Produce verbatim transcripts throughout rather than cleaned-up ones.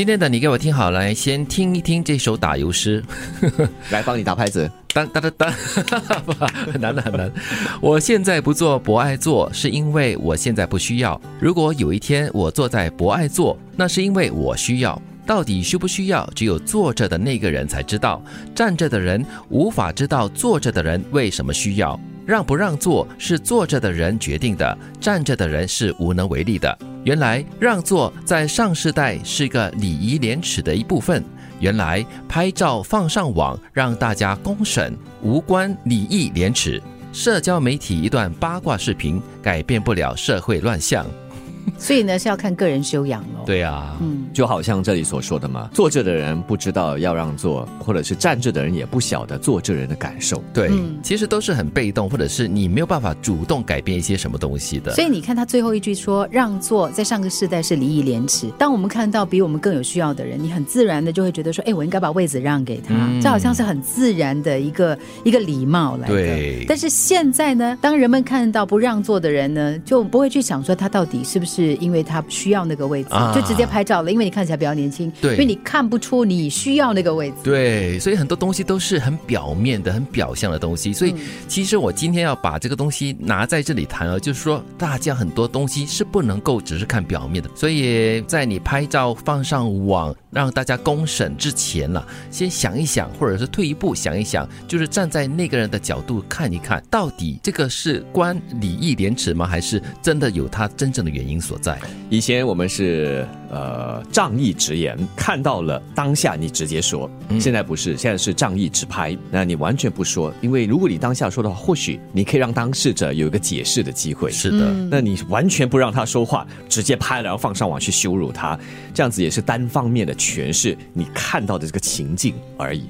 今天的你给我听好了，先听一听这首打油诗。来帮你打拍子。当当当当，很难很难。我现在不做博爱座，是因为我现在不需要。如果有一天我坐在博爱座，那是因为我需要。到底需不需要，只有坐着的那个人才知道，站着的人无法知道坐着的人为什么需要。让不让座是坐着的人决定的，站着的人是无能为力的。原来让座在上世代是个礼仪廉耻的一部分，原来拍照放上网让大家公审无关礼义廉耻，社交媒体一段八卦视频改变不了社会乱象。所以呢是要看个人修养咯。对啊、嗯、就好像这里所说的嘛，坐着的人不知道要让座，或者是站着的人也不晓得坐着人的感受。对、嗯、其实都是很被动，或者是你没有办法主动改变一些什么东西的。所以你看他最后一句说让座在上个世代是礼义廉耻，当我们看到比我们更有需要的人，你很自然的就会觉得说，哎，我应该把位子让给他、嗯、这好像是很自然的一个一个礼貌来的。对。但是现在呢，当人们看到不让座的人呢，就不会去想说他到底是不是是因为他需要那个位置、啊、就直接拍照了，因为你看起来比较年轻，对，因为你看不出你需要那个位置。对，所以很多东西都是很表面的，很表象的东西。所以其实我今天要把这个东西拿在这里谈了，就是说大家很多东西是不能够只是看表面的，所以在你拍照放上网让大家公审之前了，先想一想，或者是退一步想一想，就是站在那个人的角度看一看，到底这个是关礼义廉耻吗，还是真的有他真正的原因所在。以前我们是呃仗义直言，看到了当下你直接说、嗯、现在不是，现在是仗义直拍，那你完全不说，因为如果你当下说的话，或许你可以让当事者有一个解释的机会。是的、嗯、那你完全不让他说话，直接拍了然后放上网去羞辱他，这样子也是单方面的诠释你看到的这个情境而已。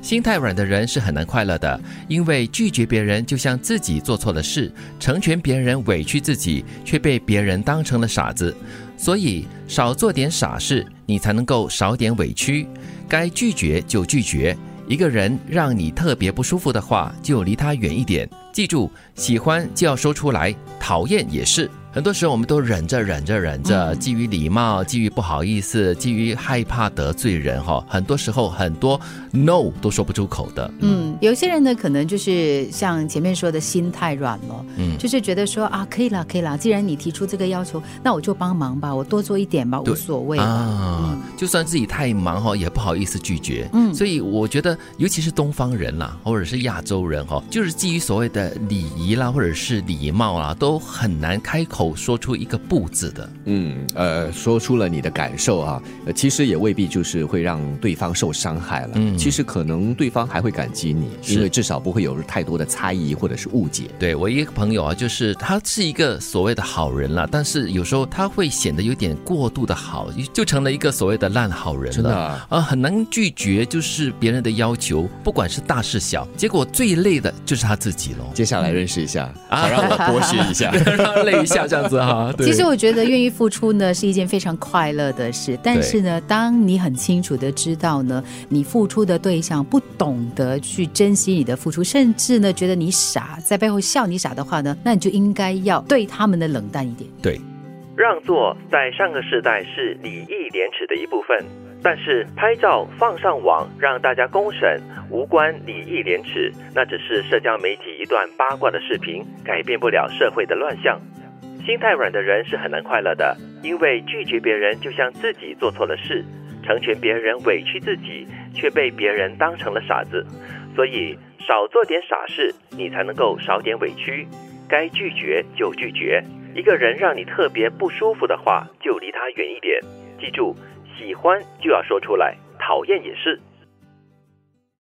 心太软的人是很难快乐的，因为拒绝别人就像自己做错了事，成全别人委屈自己，却被别人当成了傻子。所以少做点傻事，你才能够少点委屈。该拒绝就拒绝，一个人让你特别不舒服的话，就离他远一点。记住，喜欢就要说出来，讨厌也是。很多时候我们都忍着忍着忍着，基于礼貌，基于不好意思，基于害怕得罪人，很多时候很多 no 都说不出口的。嗯，有些人呢可能就是像前面说的心太软了、嗯、就是觉得说啊，可以啦可以啦，既然你提出这个要求，那我就帮忙吧，我多做一点吧，无所谓吧、啊嗯、就算自己太忙也不好意思拒绝、嗯、所以我觉得尤其是东方人啦，或者是亚洲人，就是基于所谓的礼仪啦，或者是礼貌啦，都很难开口口说出一个不字的。嗯呃，说出了你的感受啊、呃、其实也未必就是会让对方受伤害了、嗯、其实可能对方还会感激你，因为至少不会有太多的猜疑或者是误解。对，我一个朋友啊，就是他是一个所谓的好人啦，但是有时候他会显得有点过度的好，就成了一个所谓的烂好人了。真的啊、呃、很难拒绝就是别人的要求，不管是大是小，结果最累的就是他自己咯。接下来认识一下、嗯、好，让我剥削一下让累一下这样子哈。对，其实我觉得愿意付出呢是一件非常快乐的事，但是呢，当你很清楚的知道呢，你付出的对象不懂得去珍惜你的付出，甚至呢觉得你傻，在背后笑你傻的话呢，那你就应该要对他们的冷淡一点。对，让座在上个世代是礼义廉耻的一部分，但是拍照放上网让大家公审无关礼义廉耻，那只是社交媒体一段八卦的视频，改变不了社会的乱象。心太软的人是很难快乐的，因为拒绝别人就像自己做错了事，成全别人委屈自己，却被别人当成了傻子。所以少做点傻事，你才能够少点委屈。该拒绝就拒绝，一个人让你特别不舒服的话，就离他远一点。记住，喜欢就要说出来，讨厌也是。